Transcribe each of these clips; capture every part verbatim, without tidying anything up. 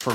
For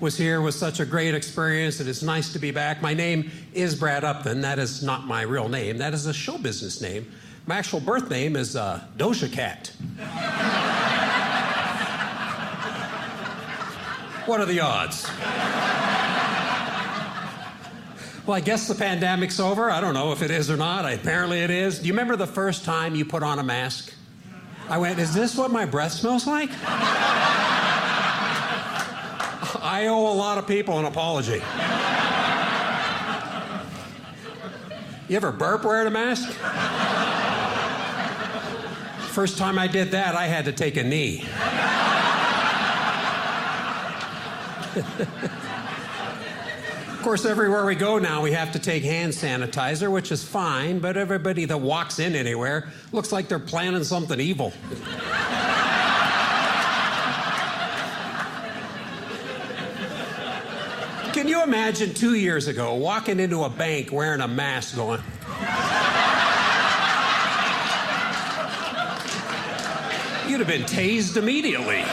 was here was such a great experience. It is nice to be back. My name is Brad Upton. That is not my real name. That is a show business name. My actual birth name is uh, Doja Cat. What are the odds? Well, I guess the pandemic's over. I don't know if it is or not. Apparently it is. Do you remember the first time you put on a mask? I went, is this what my breath smells like? I owe a lot of people an apology. You ever burp wearing a mask? First time I did that, I had to take a knee. Of course, everywhere we go now, we have to take hand sanitizer, which is fine, but everybody that walks in anywhere looks like they're planning something evil. Can you imagine two years ago walking into a bank wearing a mask going... You'd have been tased immediately.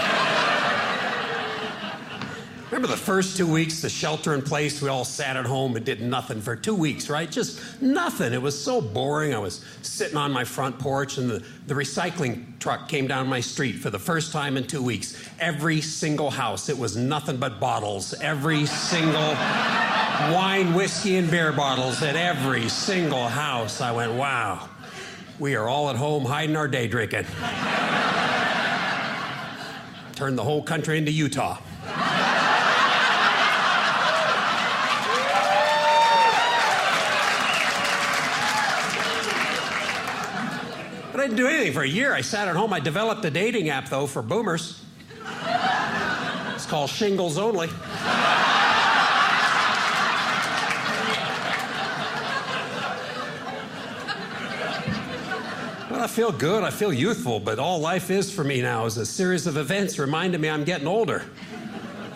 Remember the first two weeks, the shelter in place, we all sat at home and did nothing for two weeks, right? Just nothing. It was so boring. I was sitting on my front porch and the, the recycling truck came down my street for the first time in two weeks. Every single house, it was nothing but bottles. Every single wine, whiskey, and beer bottles at every single house. I went, wow, we are all at home hiding our day drinking. Turned the whole country into Utah. But I didn't do anything for a year. I sat at home. I developed a dating app, though, for boomers. It's called Shingles Only. Well, I feel good. I feel youthful. But all life is for me now is a series of events reminding me I'm getting older.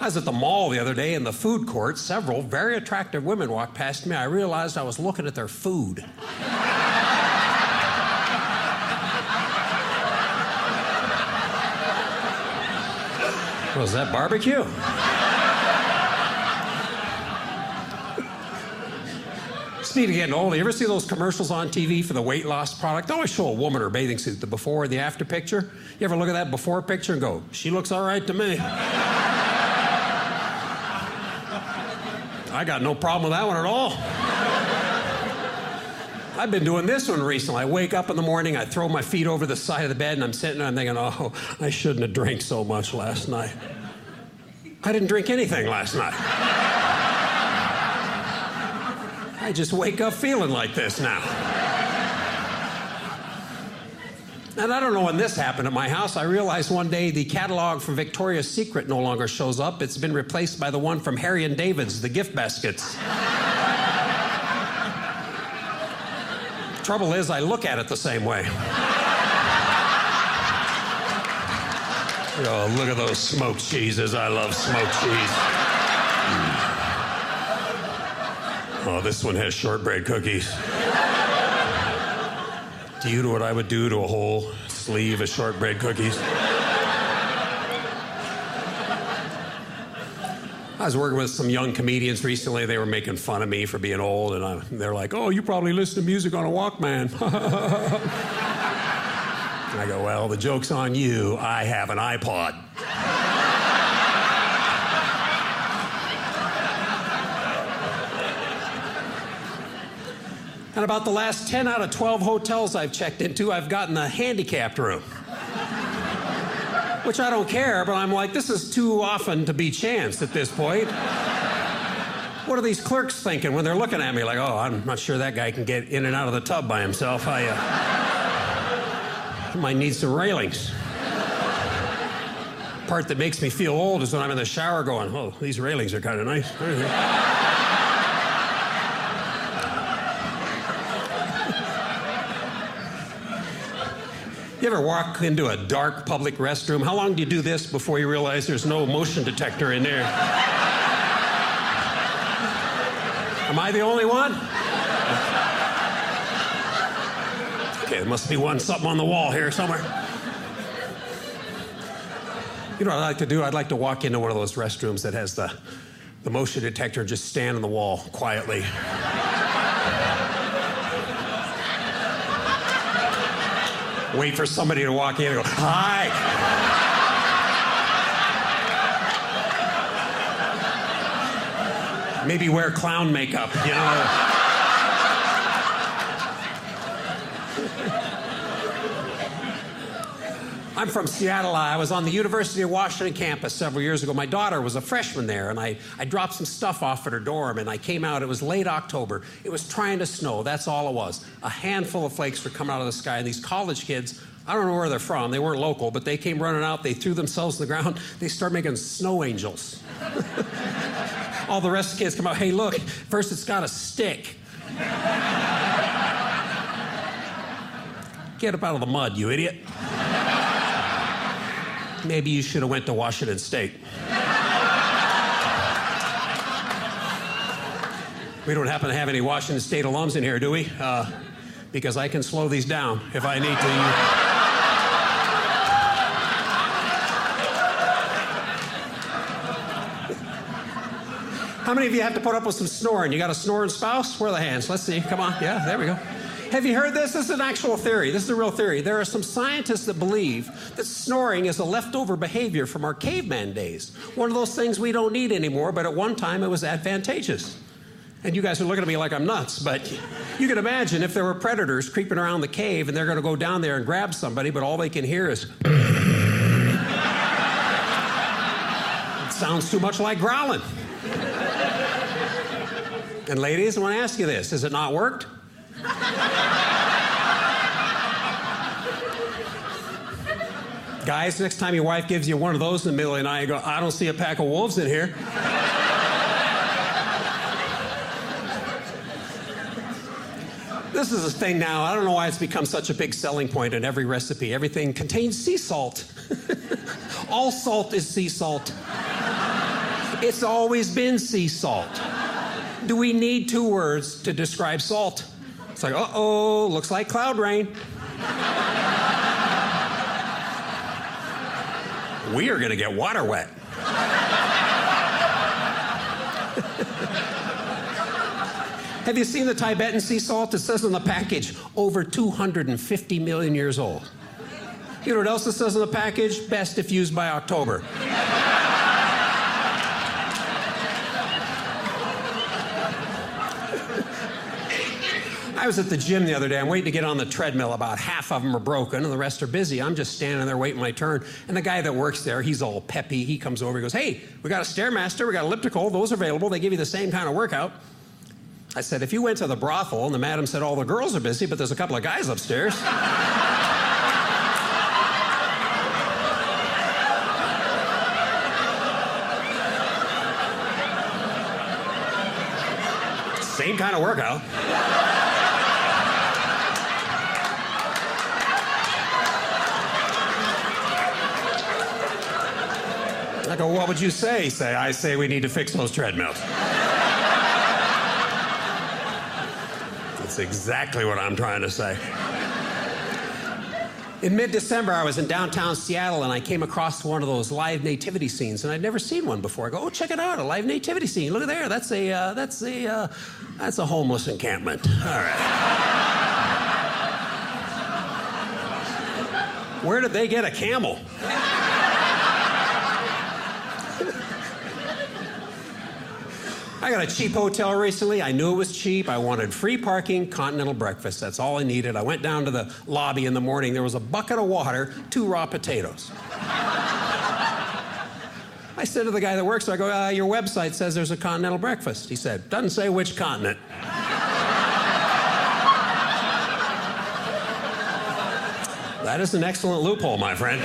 I was at the mall the other day in the food court. Several very attractive women walked past me. I realized I was looking at their food. Was that barbecue? Speaking of getting old, you ever see those commercials on T V for the weight loss product? They always show a woman her bathing suit, the before and the after picture. You ever look at that before picture and go, she looks all right to me. I got no problem with that one at all. I've been doing this one recently. I wake up in the morning, I throw my feet over the side of the bed, and I'm sitting there, I'm thinking, oh, I shouldn't have drank so much last night. I didn't drink anything last night. I just wake up feeling like this now. And I don't know when this happened at my house. I realized one day the catalog for Victoria's Secret no longer shows up. It's been replaced by the one from Harry and David's, the gift baskets. Trouble is, I look at it the same way. Oh, look at those smoked cheeses. I love smoked cheese. Oh, this one has shortbread cookies. Do you know what I would do to a whole sleeve of shortbread cookies? I was working with some young comedians recently. They were making fun of me for being old, and I, they're like, oh, you probably listen to music on a Walkman. And I go, well, the joke's on you. I have an iPod. And about the last ten out of twelve hotels I've checked into, I've gotten the handicapped room. Which I don't care, but I'm like, this is too often to be chanced at this point. What are these clerks thinking when they're looking at me like, oh, I'm not sure that guy can get in and out of the tub by himself. I, uh, I might need some railings. Part that makes me feel old is when I'm in the shower going, oh, these railings are kind of nice. You ever walk into a dark public restroom? How long do you do this before you realize there's no motion detector in there? Am I the only one? Okay, there must be one something on the wall here somewhere. You know what I'd like to do? I'd like to walk into one of those restrooms that has the, the motion detector and just stand on the wall quietly. Wait for somebody to walk in and go, hi. Maybe wear clown makeup, you know. I'm from Seattle. I was on the University of Washington campus several years ago. My daughter was a freshman there, and I, I dropped some stuff off at her dorm, and I came out. It was late October. It was trying to snow. That's all it was. A handful of flakes were coming out of the sky, and these college kids, I don't know where they're from. They weren't local, but they came running out. They threw themselves on the ground. They started making snow angels. All the rest of the kids come out, hey, look, first it's got a stick. Get up out of the mud, you idiot. Maybe you should have went to Washington State. We don't happen to have any Washington State alums in here, do we? Uh, because I can slow these down if I need to. How many of you have to put up with some snoring? You got a snoring spouse? Where are the hands? Let's see. Come on. Yeah, there we go. Have you heard this? This is an actual theory. This is a real theory. There are some scientists that believe that snoring is a leftover behavior from our caveman days. One of those things we don't need anymore, but at one time it was advantageous. And you guys are looking at me like I'm nuts, but you can imagine if there were predators creeping around the cave and they're going to go down there and grab somebody, but all they can hear is... It sounds too much like growling. And ladies, I want to ask you this. Has it not worked? Guys, next time your wife gives you one of those in the middle of the night, you go, I don't see a pack of wolves in here. This is a thing now. I don't know why it's become such a big selling point in every recipe. Everything contains sea salt. All salt is sea salt. It's always been sea salt. Do we need two words to describe salt? It's like, uh-oh, looks like cloud rain. We are going to get water wet. Have you seen the Tibetan sea salt? It says on the package, over two hundred fifty million years old. You know what else it says on the package? Best if used by October. I was at the gym the other day. I'm waiting to get on the treadmill. About half of them are broken, and the rest are busy. I'm just standing there waiting my turn. And the guy that works there, he's all peppy. He comes over and goes, hey, we got a Stairmaster, we got elliptical. Those are available. They give you the same kind of workout. I said, if you went to the brothel, and the madam said, all the girls are busy, but there's a couple of guys upstairs. same kind of workout. I go, what would you say? Say, I say we need to fix those treadmills. That's exactly what I'm trying to say. In mid-December, I was in downtown Seattle, and I came across one of those live nativity scenes, and I'd never seen one before. I go, oh, check it out, a live nativity scene. Look at there, that's a, uh, that's a, uh, that's a homeless encampment. All right. Where did they get a camel? I got a cheap hotel recently. I knew it was cheap. I wanted free parking, continental breakfast. That's all I needed. I went down to the lobby in the morning. There was a bucket of water, two raw potatoes. I said to the guy that works there, I go, uh, your website says there's a continental breakfast. He said, doesn't say which continent. That is an excellent loophole, my friend.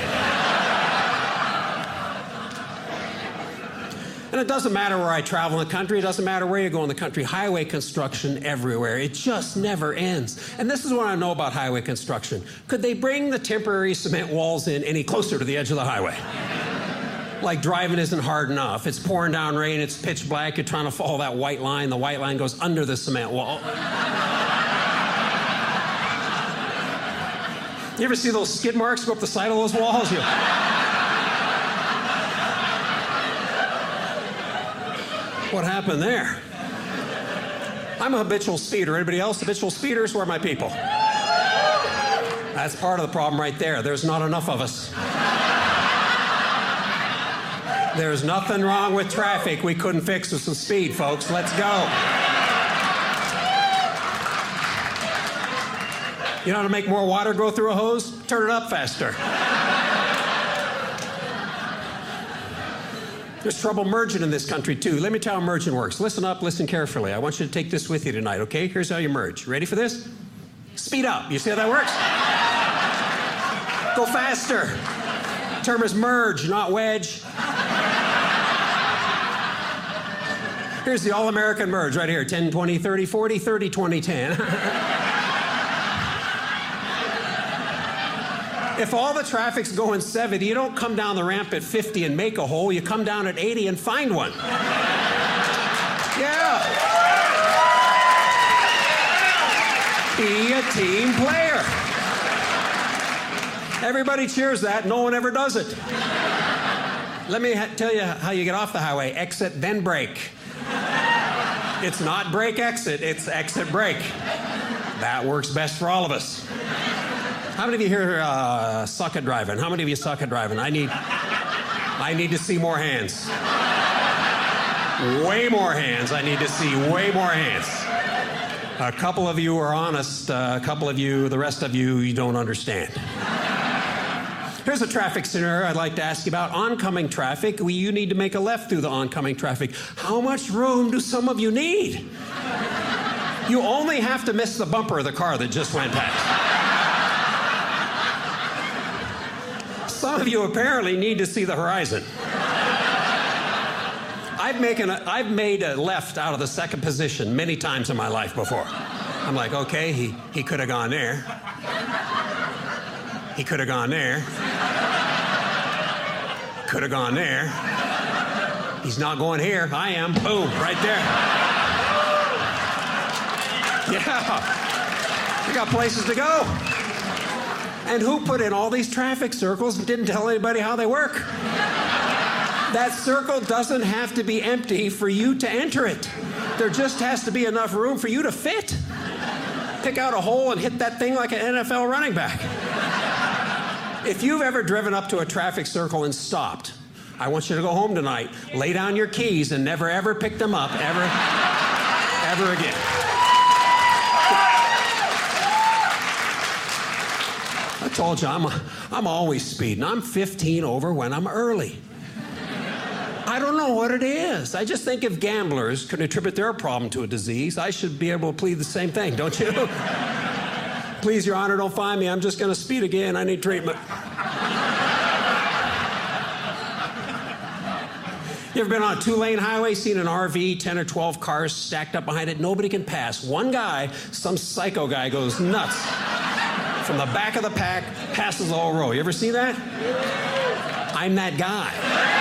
And it doesn't matter where I travel in the country. It doesn't matter where you go in the country. Highway construction everywhere. It just never ends. And this is what I know about highway construction. Could they bring the temporary cement walls in any closer to the edge of the highway? Like driving isn't hard enough. It's pouring down rain. It's pitch black. You're trying to follow that white line. The white line goes under the cement wall. You ever see those skid marks go up the side of those walls? You What happened there? I'm a habitual speeder. Anybody else habitual speeders? Where are my people? That's part of the problem right there. There's not enough of us. There's nothing wrong with traffic we couldn't fix with some speed, folks. Let's go. You know how to make more water go through a hose? Turn it up faster. There's trouble merging in this country, too. Let me tell you how merging works. Listen up, listen carefully. I want you to take this with you tonight, okay? Here's how you merge. Ready for this? Speed up. You see how that works? Go faster. The term is merge, not wedge. Here's the all-American merge right here. ten, twenty, thirty, forty, thirty, twenty, ten. If all the traffic's going seventy, you don't come down the ramp at fifty and make a hole. You come down at eighty and find one. Yeah. Be a team player. Everybody cheers that. No one ever does it. Let me ha- tell you how you get off the highway. Exit, then brake. It's not brake exit. It's exit brake. That works best for all of us. How many of you here uh, suck at driving? How many of you suck at driving? I need, I need to see more hands. Way more hands. I need to see way more hands. A couple of you are honest. Uh, a couple of you, the rest of you, you don't understand. Here's a traffic scenario I'd like to ask you about. Oncoming traffic. We, you need to make a left through the oncoming traffic. How much room do some of you need? You only have to miss the bumper of the car that just went past. Some of you apparently need to see the horizon. I've, making a, I've made a left out of the second position many times in my life before. I'm like, okay, he, he could have gone there. He could have gone there. Could have gone there. He's not going here. I am. Boom, right there. Yeah. I got places to go. And who put in all these traffic circles and didn't tell anybody how they work? That circle doesn't have to be empty for you to enter it. There just has to be enough room for you to fit. Pick out a hole and hit that thing like an N F L running back. If you've ever driven up to a traffic circle and stopped, I want you to go home tonight, lay down your keys, and never, ever pick them up ever, ever again. I told you, I'm, I'm always speeding. I'm fifteen over when I'm early. I don't know what it is. I just think if gamblers could attribute their problem to a disease, I should be able to plead the same thing, don't you? Please, Your Honor, don't fine me. I'm just going to speed again. I need treatment. You ever been on a two-lane highway, seen an R V, ten or twelve cars stacked up behind it? Nobody can pass. One guy, some psycho guy, goes nuts from the back of the pack, passes the whole row. You ever see that? I'm that guy.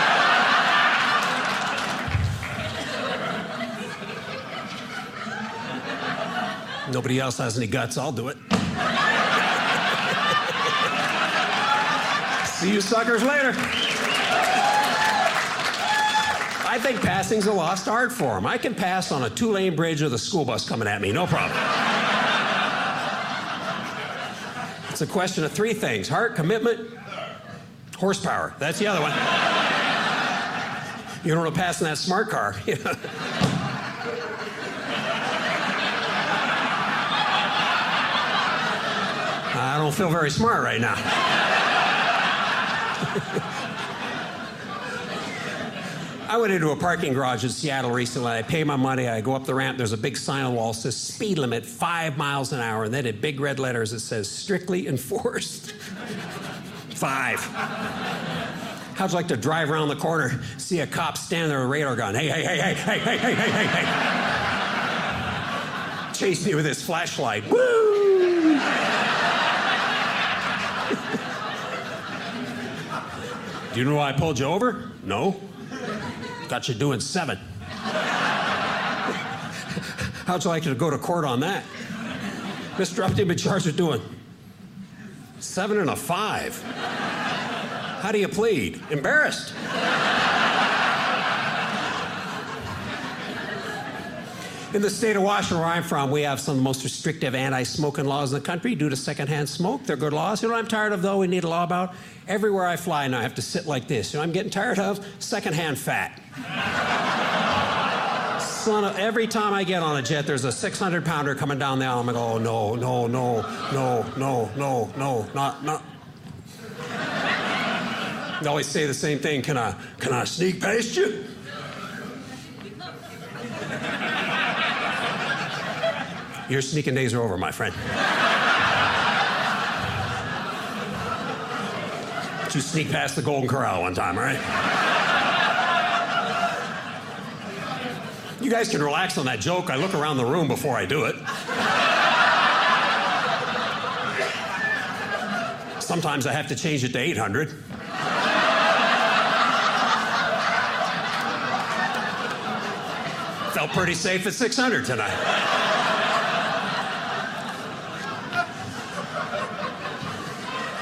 Nobody else has any guts, I'll do it. See you suckers later. I think passing's a lost art form. I can pass on a two-lane bridge with a school bus coming at me, no problem. It's a question of three things: heart, commitment, horsepower. That's the other one. You don't want to pass in that smart car. I don't feel very smart right now. I went into a parking garage in Seattle recently. I pay my money, I go up the ramp, there's a big sign on the wall that says speed limit five miles an hour, and then in big red letters that says strictly enforced. Five. How'd you like to drive around the corner, see a cop standing there with a radar gun? Hey, hey, hey, hey, hey, hey, hey, hey, hey, hey. Chase me with his flashlight. Woo! Do you know why I pulled you over? No. Got you doing seven. How'd you like to go to court on that? Mister Upton, been charged with doing seven and a five. How do you plead? Embarrassed. In the state of Washington, where I'm from, we have some of the most restrictive anti-smoking laws in the country due to secondhand smoke. They're good laws. You know what I'm tired of, though, we need a law about? Everywhere I fly now, I have to sit like this. You know what I'm getting tired of? Secondhand fat. Son of, every time I get on a jet, there's a six hundred pounder coming down the aisle. I'm like, oh, no, no, no, no, no, no, no, not, not. They always say the same thing. Can I, can I sneak past you? Your sneaking days are over, my friend. You sneak past the Golden Corral one time, all right? You guys can relax on that joke. I look around the room before I do it. Sometimes I have to change it to eight hundred. Felt pretty safe at six hundred tonight.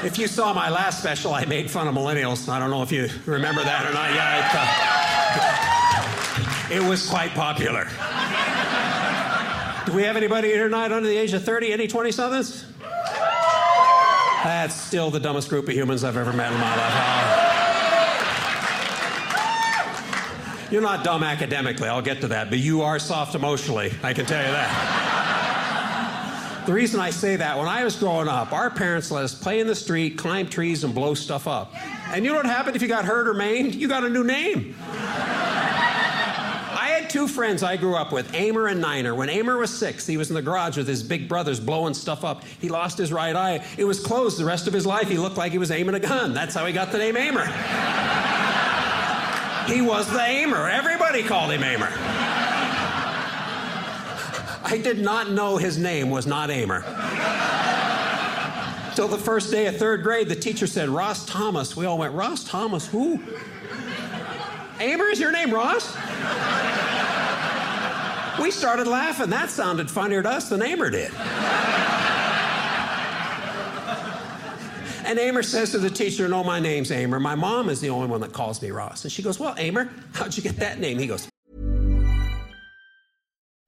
If you saw my last special, I made fun of millennials. I don't know if you remember that or not. Yeah, it, uh, it was quite popular. Do we have anybody here tonight under the age of thirty? Any twenty-somethings? That's still the dumbest group of humans I've ever met in my life. Uh, you're not dumb academically, I'll get to that, but you are soft emotionally, I can tell you that. The reason I say that, when I was growing up, our parents let us play in the street, climb trees, and blow stuff up. And you know what happened if you got hurt or maimed? You got a new name. I had two friends I grew up with, Eamer and Niner. When Eamer was six, he was in the garage with his big brothers blowing stuff up. He lost his right eye. It was closed the rest of his life. He looked like he was aiming a gun. That's how he got the name Eamer. He was the Eamer. Everybody called him Eamer. I did not know his name was not Eamer. Till the first day of third grade, the teacher said, Ross Thomas. We all went, Ross Thomas, who? Eamer, is your name Ross? We started laughing. That sounded funnier to us than Eamer did. And Eamer says to the teacher, no, my name's Eamer. My mom is the only one that calls me Ross. And she goes, well, Eamer, how'd you get that name? He goes,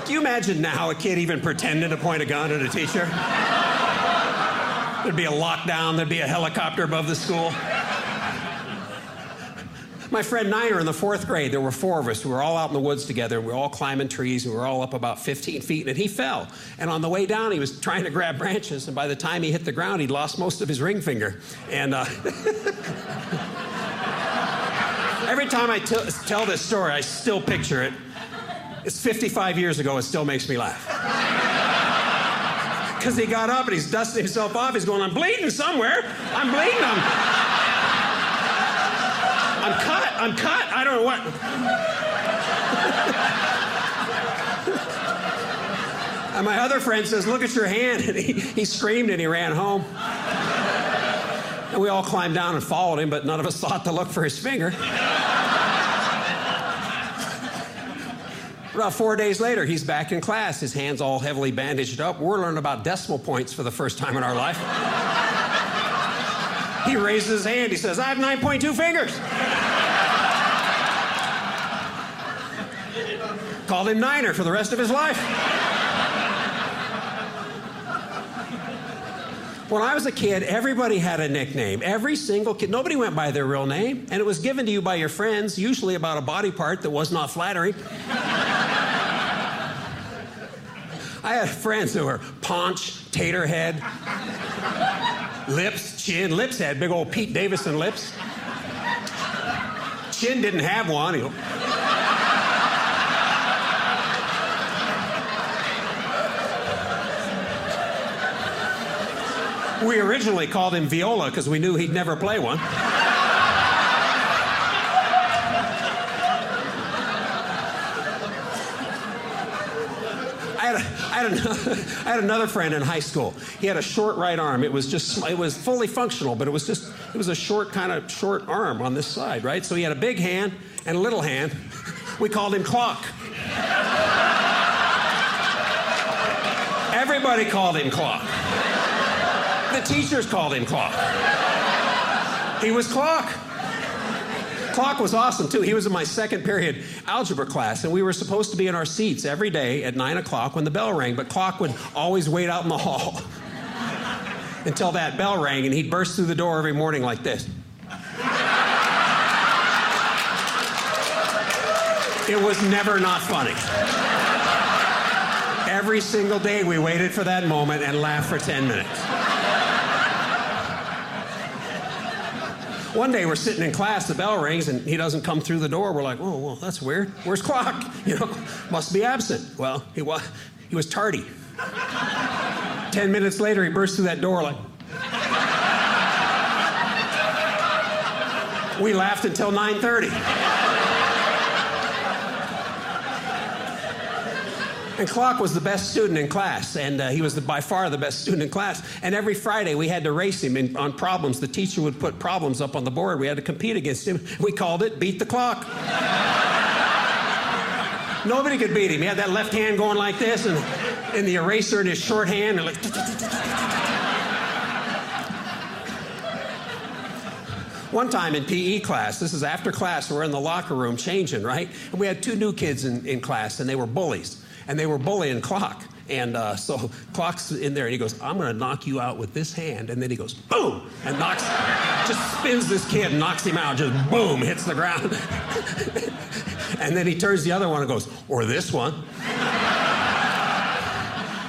Can you imagine now a kid even pretending to point a gun at a teacher? There'd be a lockdown. There'd be a helicopter above the school. My friend Niner in the fourth grade, there were four of us. We were all out in the woods together. We were all climbing trees. We were all up about fifteen feet, and he fell. And on the way down, he was trying to grab branches, and by the time he hit the ground, he'd lost most of his ring finger. And uh, every time I t- tell this story, I still picture it. It's fifty-five years ago. It still makes me laugh. Because he got up, and he's dusting himself off. He's going, I'm bleeding somewhere. I'm bleeding. I'm... I'm cut. I'm cut. I don't know what. And my other friend says, look at your hand. And he, he screamed and he ran home. And we all climbed down and followed him, but none of us thought to look for his finger. About four days later, he's back in class. His hand's all heavily bandaged up. We're learning about decimal points for the first time in our life. He raises his hand. He says, I have nine point two fingers. Called him Niner for the rest of his life. When I was a kid, everybody had a nickname. Every single kid. Nobody went by their real name. And it was given to you by your friends, usually about a body part that was not flattering. I had friends who were Paunch, Taterhead, Lips, Chin. Lips had big old Pete Davidson lips. Chin didn't have one. We originally called him Viola because we knew he'd never play one. I had, a, I, had another, I had another friend in high school. He had a short right arm. It was just, it was fully functional, but it was just, it was a short kind of short arm on this side, right? So he had a big hand and a little hand. We called him Clock. Everybody called him Clock. The teachers called him Clock. He was Clock. Clock was awesome, too. He was in my second period algebra class, and we were supposed to be in our seats every day at nine o'clock when the bell rang, but Clock would always wait out in the hall until that bell rang, and he'd burst through the door every morning like this. It was never not funny. Every single day we waited for that moment and laughed for ten minutes. One day we're sitting in class, the bell rings, and he doesn't come through the door. We're like, oh, well, that's weird. Where's Clock? You know, must be absent. Well, he was, he was tardy. Ten minutes later, he bursts through that door like... We laughed until nine thirty. And Clock was the best student in class, and uh, he was the, by far the best student in class. And every Friday, we had to race him in, on problems. The teacher would put problems up on the board. We had to compete against him. We called it Beat the Clock. Nobody could beat him. He had that left hand going like this, and, and the eraser in his short hand, and like... One time in P E class, this is after class, we're in the locker room changing, right? And we had two new kids in, in class, and they were bullies. And they were bullying Clock. And uh, so Clock's in there, and he goes, I'm going to knock you out with this hand. And then he goes, boom, and knocks, just spins this kid and knocks him out, just boom, hits the ground. And then he turns the other one and goes, or this one.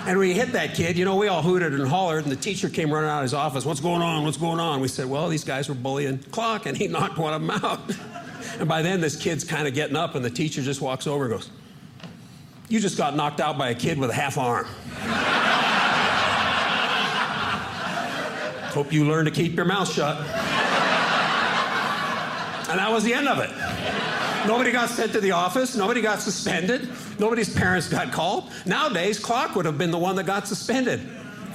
And we hit that kid. You know, we all hooted and hollered, and the teacher came running out of his office. What's going on? What's going on? We said, well, these guys were bullying Clock, and he knocked one of them out. And by then, this kid's kind of getting up, and the teacher just walks over and goes, you just got knocked out by a kid with a half arm. Hope you learn to keep your mouth shut. And that was the end of it. Nobody got sent to the office. Nobody got suspended. Nobody's parents got called. Nowadays, Clock would have been the one that got suspended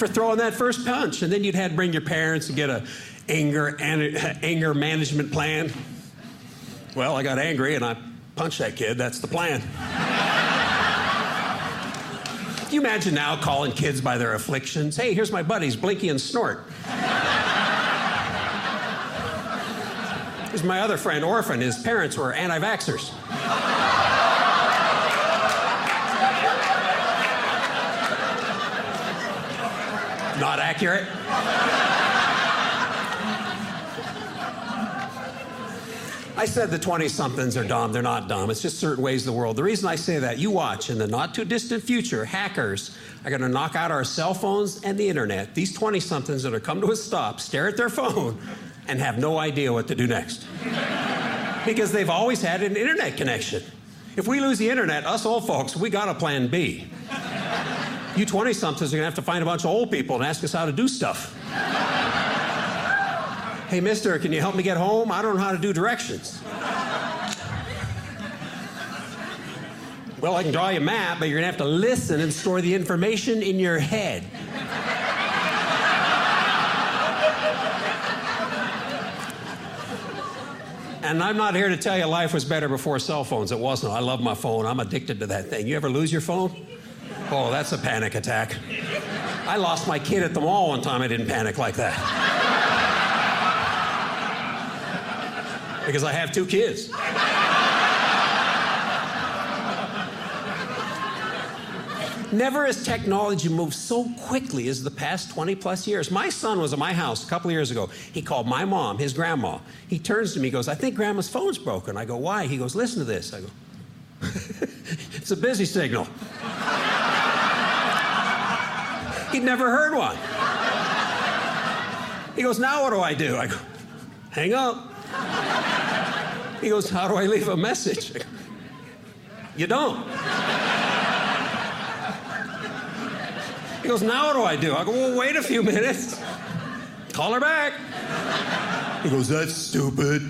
for throwing that first punch. And then you'd had to bring your parents and get a anger an, anger management plan. Well, I got angry and I punched that kid. That's the plan. Can you imagine now calling kids by their afflictions? Hey, here's my buddies, Blinky and Snort. Here's my other friend, Orphan. His parents were anti-vaxxers. Not accurate. I said the twenty-somethings are dumb. They're not dumb. It's just certain ways of the world. The reason I say that, you watch, in the not-too-distant future, hackers are going to knock out our cell phones and the internet. These twenty-somethings that are come to a stop, stare at their phone, and have no idea what to do next. Because they've always had an internet connection. If we lose the internet, us old folks, we got a plan B. You twenty-somethings are going to have to find a bunch of old people and ask us how to do stuff. Hey, mister, can you help me get home? I don't know how to do directions. Well, I can draw you a map, but you're going to have to listen and store the information in your head. And I'm not here to tell you life was better before cell phones. It wasn't. I love my phone. I'm addicted to that thing. You ever lose your phone? Oh, that's a panic attack. I lost my kid at the mall one time. I didn't panic like that. Because I have two kids. Never has technology moved so quickly as the past twenty plus years. My son was at my house a couple of years ago. He called my mom, his grandma. He turns to me, goes, I think grandma's phone's broken. I go, why? He goes, listen to this. I go, it's a busy signal. He'd never heard one. He goes, now what do I do? I go, hang up. He goes, how do I leave a message? I go, you don't. He goes, now what do I do? I go, well, wait a few minutes. Call her back. He goes, that's stupid.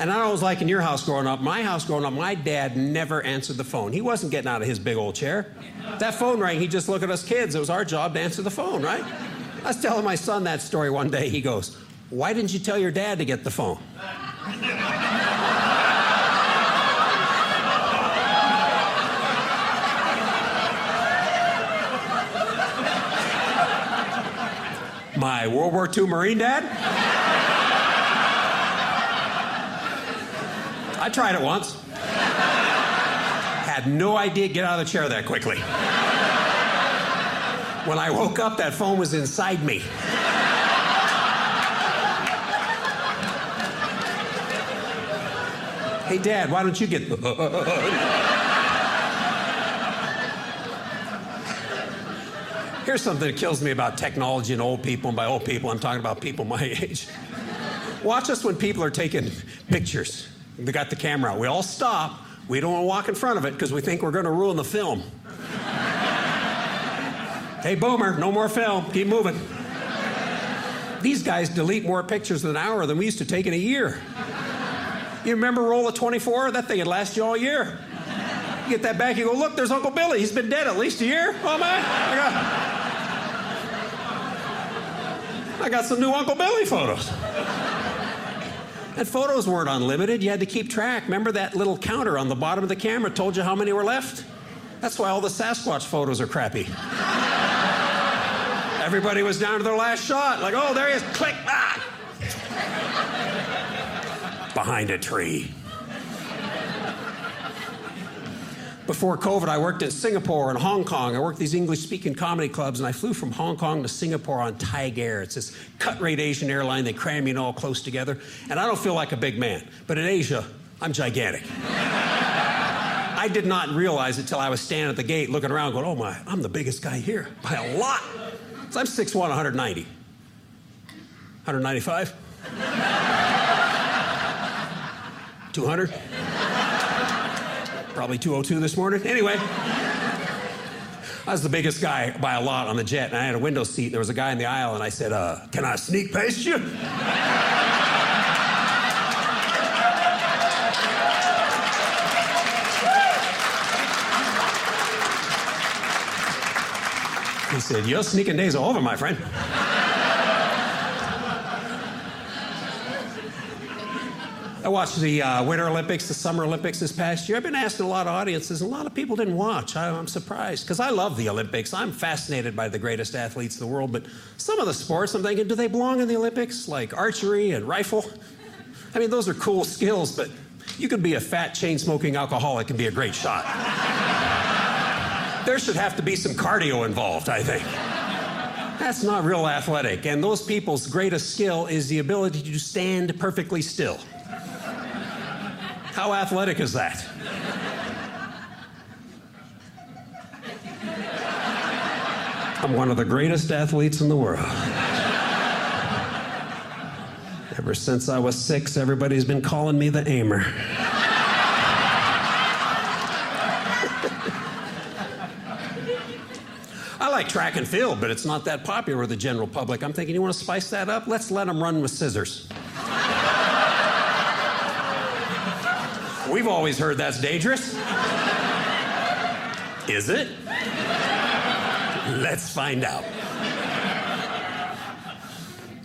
And I was like in your house growing up, my house growing up, my dad never answered the phone. He wasn't getting out of his big old chair. That phone rang, he'd just look at us kids. It was our job to answer the phone, right? I was telling my son that story one day. He goes, why didn't you tell your dad to get the phone? My World War Two Marine dad? I tried it once. Had no idea to get out of the chair that quickly. When I woke up, that phone was inside me. Hey, Dad, why don't you get the... Here's something that kills me about technology and old people. And by old people, I'm talking about people my age. Watch us when people are taking pictures. They got the camera out. We all stop. We don't want to walk in front of it because we think we're going to ruin the film. Hey, Boomer, no more film. Keep moving. These guys delete more pictures in an hour than we used to take in a year. You remember Roll of twenty-four? That thing would last you all year. You get that back, you go, look, there's Uncle Billy. He's been dead at least a year. Oh, man. I got, I got some new Uncle Billy photos. And photos weren't unlimited. You had to keep track. Remember that little counter on the bottom of the camera told you how many were left? That's why all the Sasquatch photos are crappy. Everybody was down to their last shot. Like, oh, there he is. Click. Ah! Behind a tree. Before COVID, I worked in Singapore and Hong Kong. I worked these English-speaking comedy clubs, and I flew from Hong Kong to Singapore on Tiger Air. It's this cut-rate Asian airline. They cram you all close together. And I don't feel like a big man, but in Asia, I'm gigantic. I did not realize it till I was standing at the gate looking around going, oh, my, I'm the biggest guy here by a lot. So I'm six foot one, one ninety. one ninety-five? two hundred? Probably two oh two this morning. Anyway, I was the biggest guy by a lot on the jet, and I had a window seat. There was a guy in the aisle, and I said, uh, can I sneak past you? He said, "Your sneaking days are over, my friend." I watched the uh, Winter Olympics, the Summer Olympics this past year. I've been asked in a lot of audiences, and a lot of people didn't watch. I, I'm surprised, because I love the Olympics. I'm fascinated by the greatest athletes in the world, but some of the sports, I'm thinking, do they belong in the Olympics? Like archery and rifle? I mean, those are cool skills, but you could be a fat, chain-smoking alcoholic and be a great shot. There should have to be some cardio involved, I think. That's not real athletic, and those people's greatest skill is the ability to stand perfectly still. How athletic is that? I'm one of the greatest athletes in the world. Ever since I was six, everybody's been calling me the Eamer. I like track and field, but it's not that popular with the general public. I'm thinking, you want to spice that up? Let's let them run with scissors. We've always heard that's dangerous. Is it? Let's find out.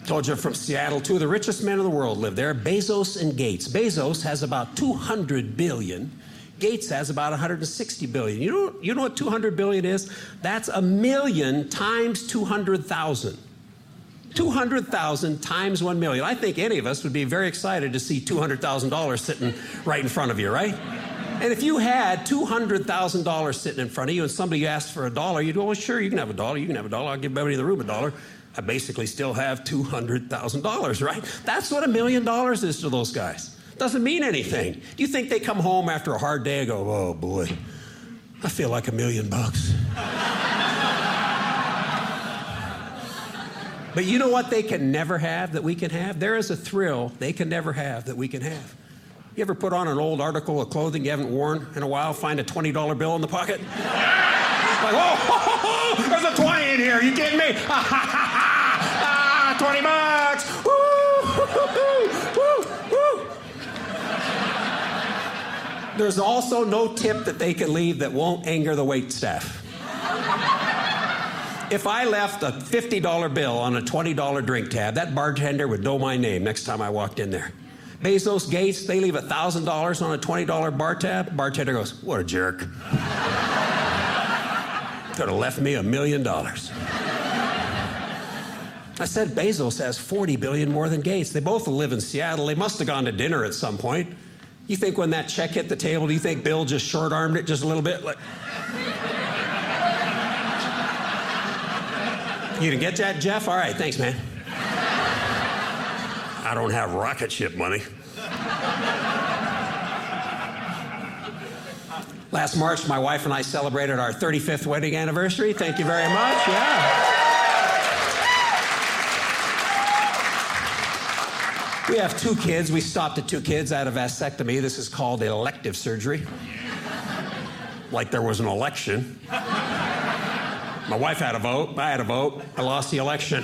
Told you from Seattle, two of the richest men in the world live there, Bezos and Gates. Bezos has about two hundred billion. Gates has about one hundred sixty billion. You know, you know what two hundred billion is? That's a million times two hundred thousand. two hundred thousand times one million. I think any of us would be very excited to see two hundred thousand dollars sitting right in front of you, right? And if you had two hundred thousand dollars sitting in front of you and somebody asked for a dollar, you'd go, well, sure, you can have a dollar, you can have a dollar, I'll give everybody in the room a dollar. I basically still have two hundred thousand dollars, right? That's what a million dollars is to those guys. Doesn't mean anything. Do you think they come home after a hard day and go, oh boy, I feel like a million bucks? But you know what they can never have that we can have? There is a thrill they can never have that we can have. You ever put on an old article of clothing you haven't worn in a while, find a twenty dollar bill in the pocket? Like, whoa, ho, ho, ho, there's a twenty in here, you kidding me? Ha, ha, ha, ha, ah, twenty bucks, woo, woo, woo, woo. There's also no tip that they can leave that won't anger the wait staff. If I left a fifty dollar bill on a twenty dollar drink tab, that bartender would know my name next time I walked in there. Bezos, Gates, they leave one thousand dollars on a twenty dollar bar tab. Bartender goes, what a jerk. Could have left me a million dollars. I said Bezos has forty billion more than Gates. They both live in Seattle. They must have gone to dinner at some point. You think when that check hit the table, do you think Bill just short-armed it just a little bit? Like, you didn't get that, Jeff? All right, thanks, man. I don't have rocket ship money. Last March, my wife and I celebrated our thirty-fifth wedding anniversary. Thank you very much. Yeah. We have two kids. We stopped at two kids. I had a vasectomy. This is called elective surgery. Like there was an election. My wife had a vote, I had a vote, I lost the election.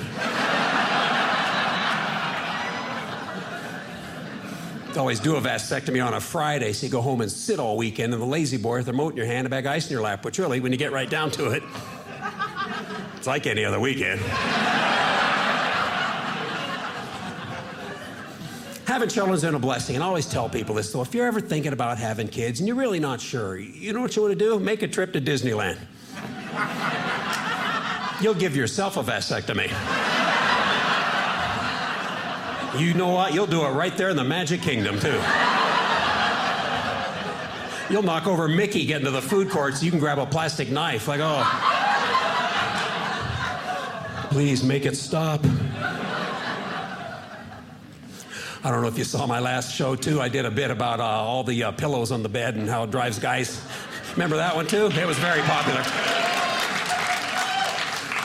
Always do a vasectomy on a Friday, so you go home and sit all weekend in the lazy boy with a remote in your hand, a bag of ice in your lap, which really, when you get right down to it, it's like any other weekend. Having children's been a blessing, and I always tell people this, though, if you're ever thinking about having kids and you're really not sure, you know what you want to do? Make a trip to Disneyland. You'll give yourself a vasectomy. You know what? You'll do it right there in the Magic Kingdom, too. You'll knock over Mickey getting to the food court so you can grab a plastic knife. Like, oh, please make it stop. I don't know if you saw my last show, too. I did a bit about uh, all the uh, pillows on the bed and how it drives guys. Remember that one, too? It was very popular.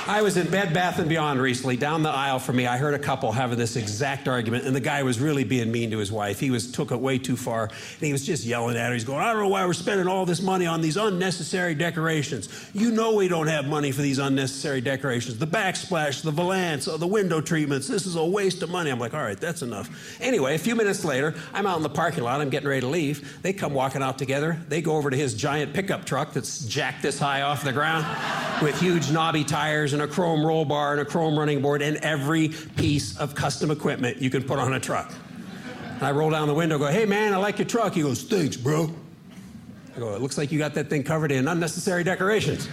I was in Bed Bath and Beyond recently. Down the aisle from me, I heard a couple having this exact argument, and the guy was really being mean to his wife. He was took it way too far, and he was just yelling at her. He's going, I don't know why we're spending all this money on these unnecessary decorations. You know we don't have money for these unnecessary decorations. The backsplash, the valance, the window treatments. This is a waste of money. I'm like, all right, that's enough. Anyway, a few minutes later, I'm out in the parking lot. I'm getting ready to leave. They come walking out together. They go over to his giant pickup truck that's jacked this high off the ground with huge knobby tires and a chrome roll bar and a chrome running board and every piece of custom equipment you can put on a truck. And I roll down the window and go, hey, man, I like your truck. He goes, thanks, bro. I go, it looks like you got that thing covered in unnecessary decorations.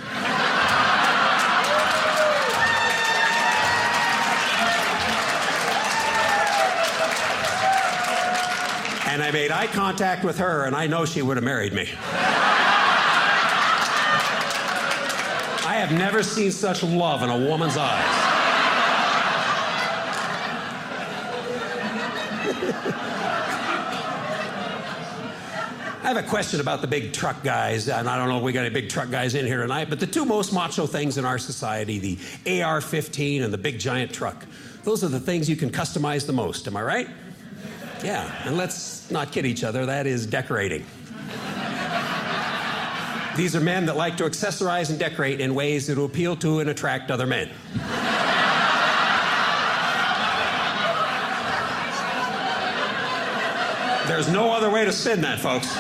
And I made eye contact with her, and I know she would have married me. I have never seen such love in a woman's eyes. I have a question about the big truck guys, and I don't know if we got any big truck guys in here tonight, but the two most macho things in our society, the A R fifteen and the big giant truck, those are the things you can customize the most, am I right? Yeah, and let's not kid each other, that is decorating. These are men that like to accessorize and decorate in ways that will appeal to and attract other men. There's no other way to spin that, folks.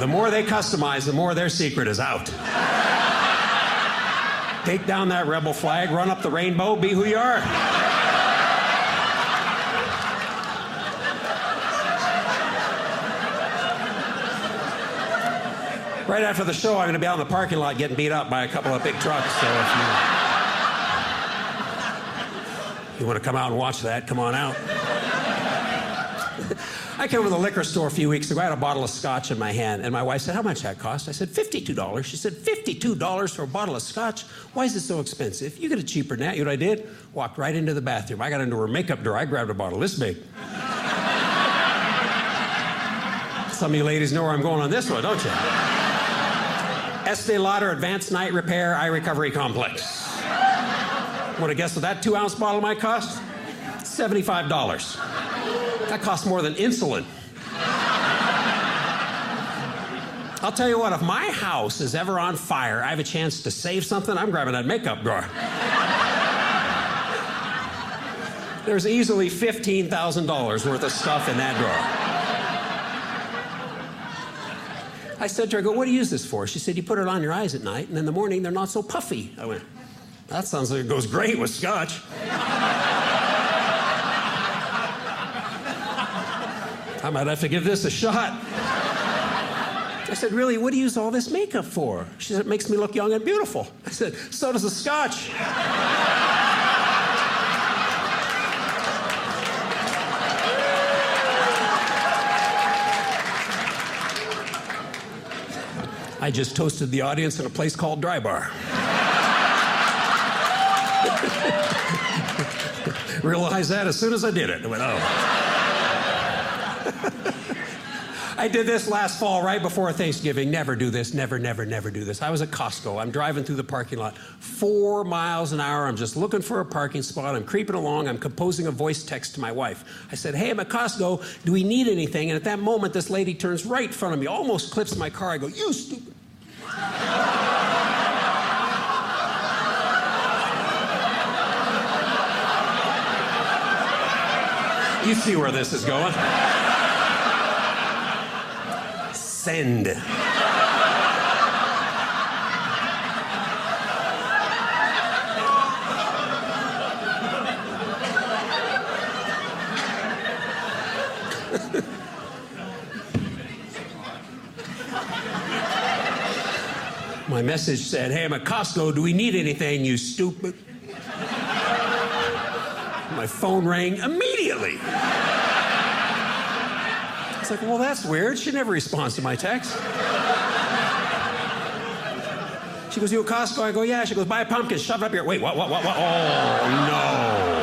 The more they customize, the more their secret is out. Take down that rebel flag, run up the rainbow, be who you are. Right after the show, I'm going to be out in the parking lot getting beat up by a couple of big trucks, so if you... You want to come out and watch that? Come on out. I came to the liquor store a few weeks ago. I had a bottle of scotch in my hand, and my wife said, how much that cost? I said, fifty-two dollars. She said, fifty-two dollars for a bottle of scotch? Why is it so expensive? You get it cheaper than that. You know what I did? Walked right into the bathroom. I got into her makeup drawer. I grabbed a bottle this big. Some of you ladies know where I'm going on this one, don't you? Estee Lauder Advanced Night Repair Eye Recovery Complex. Want to guess what that two-ounce bottle might cost? seventy-five dollars. That costs more than insulin. I'll tell you what, if my house is ever on fire, I have a chance to save something, I'm grabbing that makeup drawer. There's easily fifteen thousand dollars worth of stuff in that drawer. I said to her, I go, what do you use this for? She said, you put it on your eyes at night, and in the morning, they're not so puffy. I went, that sounds like it goes great with scotch. I might have to give this a shot. I said, really, what do you use all this makeup for? She said, it makes me look young and beautiful. I said, so does the scotch. I just toasted the audience at a place called Dry Bar. Realized that as soon as I did it. I went, oh. I did this last fall right before Thanksgiving. Never do this. Never, never, never do this. I was at Costco. I'm driving through the parking lot. Four miles an hour. I'm just looking for a parking spot. I'm creeping along. I'm composing a voice text to my wife. I said, hey, I'm at Costco. Do we need anything? And at that moment, this lady turns right in front of me, almost clips my car. I go, you stupid. You see where this is going. Send. My message said, hey, I'm at Costco. Do we need anything, you stupid? My phone rang immediately. It's like, well, that's weird. She never responds to my text. She goes, you at Costco? I go, yeah. She goes, buy a pumpkin, shove it up your... Wait, what, what, what, what? Oh, no.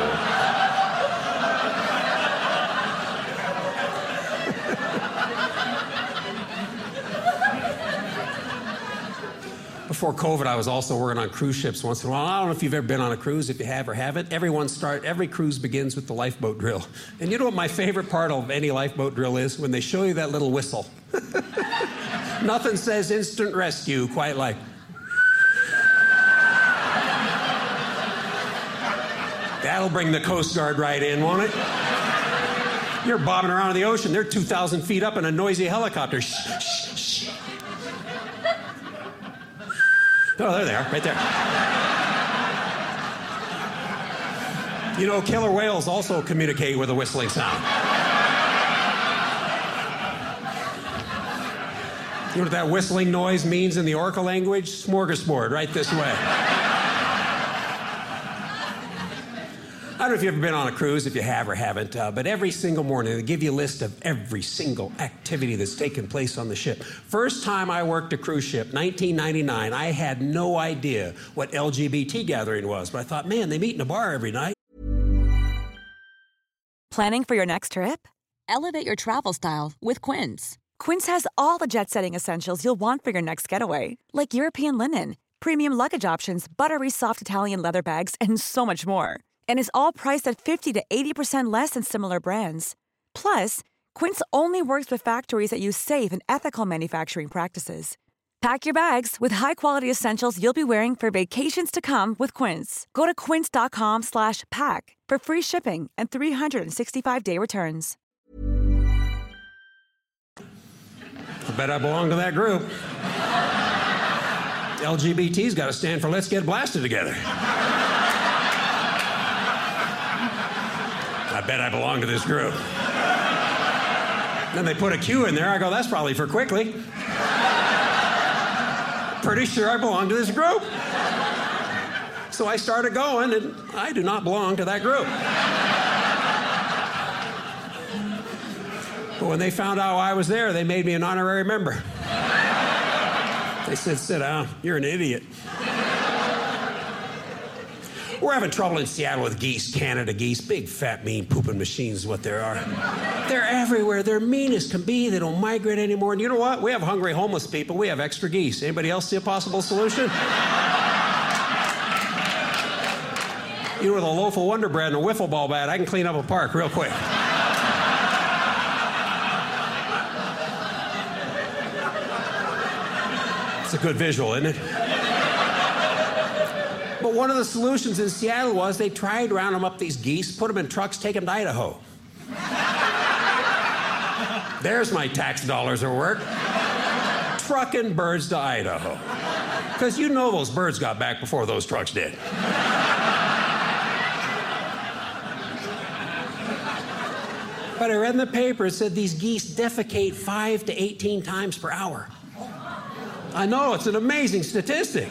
Before COVID, I was also working on cruise ships once in a while. I don't know if you've ever been on a cruise. If you have or haven't, everyone start, every cruise begins with the lifeboat drill. And you know what my favorite part of any lifeboat drill is? When they show you that little whistle. Nothing says instant rescue quite like... That'll bring the Coast Guard right in, won't it? You're bobbing around in the ocean. They're two thousand feet up in a noisy helicopter. Shh, shh, shh. Oh, there they are, right there. You know, killer whales also communicate with a whistling sound. You know what that whistling noise means in the orca language? Smorgasbord, right this way. I don't know if you've ever been on a cruise, if you have or haven't, uh, but every single morning they give you a list of every single activity that's taken place on the ship. First time I worked a cruise ship, nineteen ninety-nine, I had no idea what L G B T gathering was, but I thought, man, they meet in a bar every night. Planning for your next trip? Elevate your travel style with Quince. Quince has all the jet-setting essentials you'll want for your next getaway, like European linen, premium luggage options, buttery soft Italian leather bags, and so much more. And is all priced at fifty to eighty percent less than similar brands. Plus, Quince only works with factories that use safe and ethical manufacturing practices. Pack your bags with high-quality essentials you'll be wearing for vacations to come with Quince. Go to quince dot com slash pack for free shipping and three sixty-five day returns. I bet I belong to that group. L G B T's got to stand for Let's Get Blasted Together. I bet I belong to this group. Then they put a Q in there. I go, that's probably for quickly. Pretty sure I belong to this group. So I started going, and I do not belong to that group. But when they found out I was there, they made me an honorary member. They said, sit down, you're an idiot. We're having trouble in Seattle with geese, Canada geese. Big, fat, mean, pooping machines is what they are. They're everywhere. They're mean as can be. They don't migrate anymore. And you know what? We have hungry homeless people. We have extra geese. Anybody else see a possible solution? You know, with a loaf of Wonder Bread and a wiffle ball bat, I can clean up a park real quick. It's a good visual, isn't it? But one of the solutions in Seattle was they tried to round them up, these geese, put them in trucks, take them to Idaho. There's my tax dollars at work. Trucking birds to Idaho. Because you know those birds got back before those trucks did. But I read in the paper, it said these geese defecate five to eighteen times per hour. I know, it's an amazing statistic.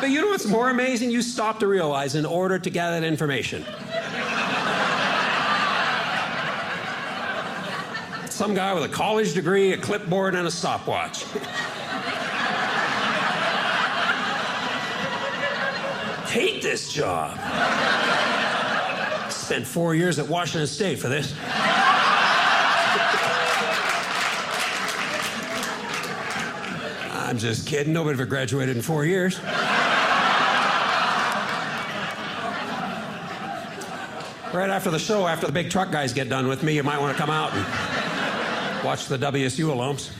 But you know what's more amazing? You stop to realize in order to gather that information. Some guy with a college degree, a clipboard, and a stopwatch. Hate this job. Spent four years at Washington State for this. I'm just kidding. Nobody ever graduated in four years. Right after the show, after the big truck guys get done with me, you might want to come out and watch the W S U alums.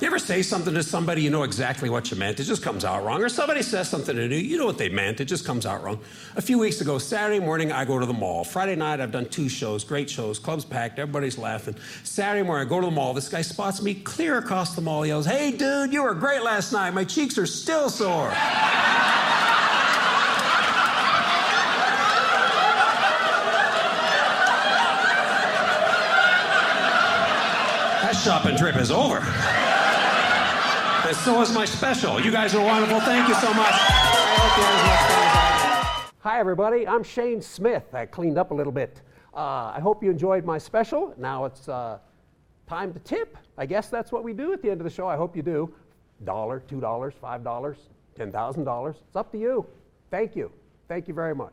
You ever say something to somebody, you know exactly what you meant, it just comes out wrong. Or somebody says something to you, you know what they meant, it just comes out wrong. A few weeks ago, Saturday morning, I go to the mall. Friday night, I've done two shows, great shows, club's packed, everybody's laughing. Saturday morning, I go to the mall, this guy spots me clear across the mall, he yells, hey dude, you were great last night, my cheeks are still sore. Shopping trip is over. And so is my special. You guys are wonderful. Thank you so much. I hope you had as much fun as I did. Hi, everybody. I'm Shane Smith. I cleaned up a little bit. Uh, I hope you enjoyed my special. Now it's uh, time to tip. I guess that's what we do at the end of the show. I hope you do. Dollar, two dollars, five dollars, ten thousand dollars. It's up to you. Thank you. Thank you very much.